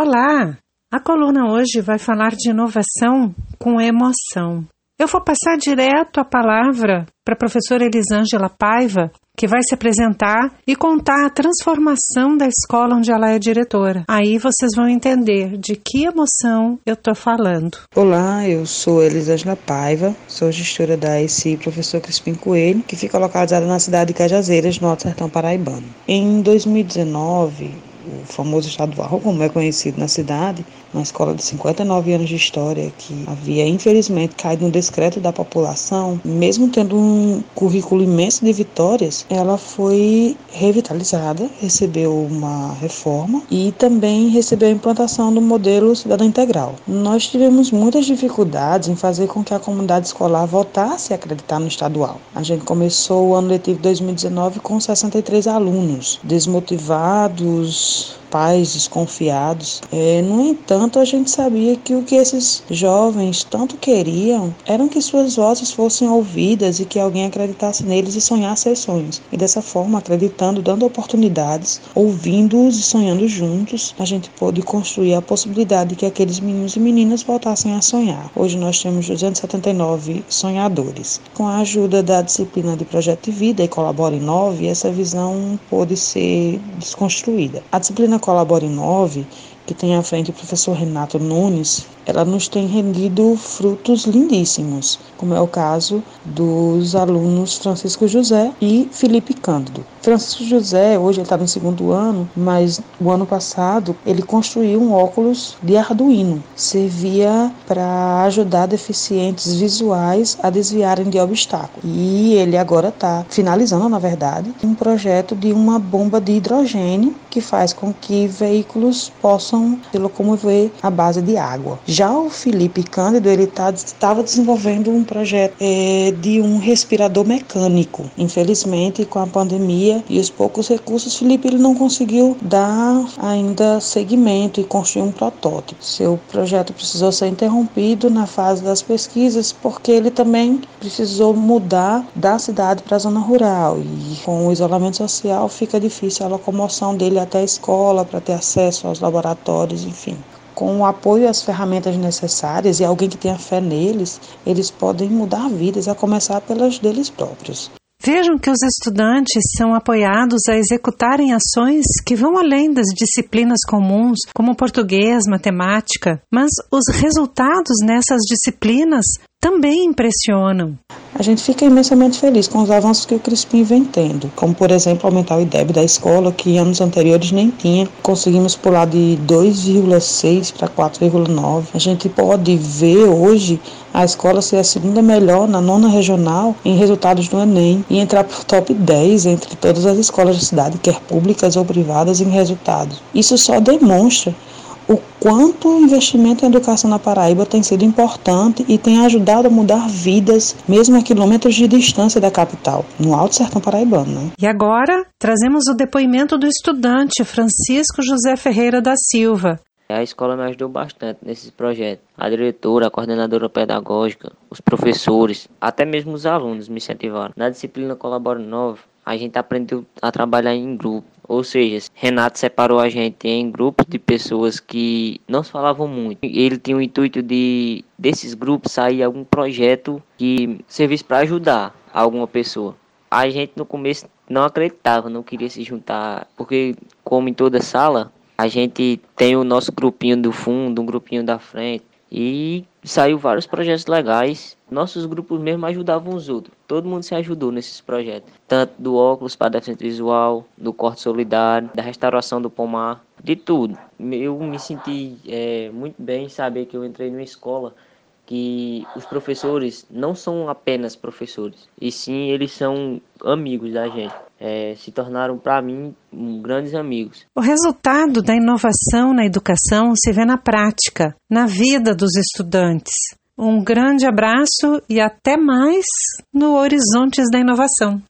Olá! A coluna hoje vai falar de inovação com emoção. Eu vou passar direto a palavra para a professora Elisângela Paiva, que vai se apresentar e contar a transformação da escola onde ela é diretora. Aí vocês vão entender de que emoção eu estou falando. Olá, eu sou Elisângela Paiva, sou gestora da EEEFM Professor Crispim Coelho, que fica localizada na cidade de Cajazeiras, no Alto Sertão Paraibano. Em 2019, o famoso estadual, como é conhecido na cidade, uma escola de 59 anos de história que havia, infelizmente, caído no descrédito da população, mesmo tendo um currículo imenso de vitórias, ela foi revitalizada, recebeu uma reforma e também recebeu a implantação do modelo Cidadão Integral. Nós tivemos muitas dificuldades em fazer com que a comunidade escolar voltasse a acreditar no estadual. A gente começou o ano letivo 2019 com 63 alunos, desmotivados, pais desconfiados. No entanto, a gente sabia que o que esses jovens tanto queriam eram que suas vozes fossem ouvidas e que alguém acreditasse neles e sonhasse seus sonhos. E dessa forma, acreditando, dando oportunidades, ouvindo-os e sonhando juntos, a gente pôde construir a possibilidade de que aqueles meninos e meninas voltassem a sonhar. Hoje nós temos 279 sonhadores. Com a ajuda da disciplina de projeto de vida e Colabora em 9, essa visão pôde ser desconstruída. A disciplina Colabora em 9, que tem à frente o professor Renato Nunes, ela nos tem rendido frutos lindíssimos, como é o caso dos alunos Francisco José e Felipe Cândido. Francisco José, hoje ele está no segundo ano, mas o ano passado ele construiu um óculos de Arduino. Servia para ajudar deficientes visuais a desviarem de obstáculos. E ele agora está finalizando, na verdade, um projeto de uma bomba de hidrogênio que faz com que veículos possam se locomover à base de água. Já o Felipe Cândido, ele estava desenvolvendo um projeto de um respirador mecânico. Infelizmente, com a pandemia e os poucos recursos, Felipe ele não conseguiu dar ainda seguimento e construir um protótipo. Seu projeto precisou ser interrompido na fase das pesquisas, porque ele também precisou mudar da cidade para a zona rural. E com o isolamento social, fica difícil a locomoção dele até a escola, para ter acesso aos laboratórios, enfim. Com o apoio e as ferramentas necessárias e alguém que tenha fé neles, eles podem mudar vidas, a começar pelas deles próprios. Vejam que os estudantes são apoiados a executarem ações que vão além das disciplinas comuns, como português, matemática, mas os resultados nessas disciplinas também impressionam. A gente fica imensamente feliz com os avanços que o Crispim vem tendo, como, por exemplo, aumentar o IDEB da escola, que anos anteriores nem tinha. Conseguimos pular de 2,6 para 4,9. A gente pode ver hoje a escola ser a segunda melhor na nona regional em resultados do Enem e entrar para o top 10 entre todas as escolas da cidade, quer públicas ou privadas, em resultados. Isso só demonstra o quanto o investimento em educação na Paraíba tem sido importante e tem ajudado a mudar vidas, mesmo a quilômetros de distância da capital, no Alto Sertão Paraibano, né? E agora, trazemos o depoimento do estudante Francisco José Ferreira da Silva. A escola me ajudou bastante nesse projeto. A diretora, a coordenadora pedagógica, os professores, até mesmo os alunos me incentivaram. Na disciplina Colabora 9, a gente aprendeu a trabalhar em grupo. Ou seja, Renato separou a gente em grupos de pessoas que não se falavam muito. Ele tinha o intuito de, desses grupos, sair algum projeto que servisse para ajudar alguma pessoa. A gente, no começo, não acreditava, não queria se juntar. Porque, como em toda sala, a gente tem o nosso grupinho do fundo, um grupinho da frente. E saiu vários projetos legais. Nossos grupos mesmo ajudavam os outros. Todo mundo se ajudou nesses projetos. Tanto do óculos para deficiente visual, do corte solidário, da restauração do pomar, de tudo. Eu me senti muito bem em saber que eu entrei numa escola que os professores não são apenas professores, e sim eles são amigos da gente. Se tornaram, para mim, grandes amigos. O resultado da inovação na educação se vê na prática, na vida dos estudantes. Um grande abraço e até mais no Horizontes da Inovação.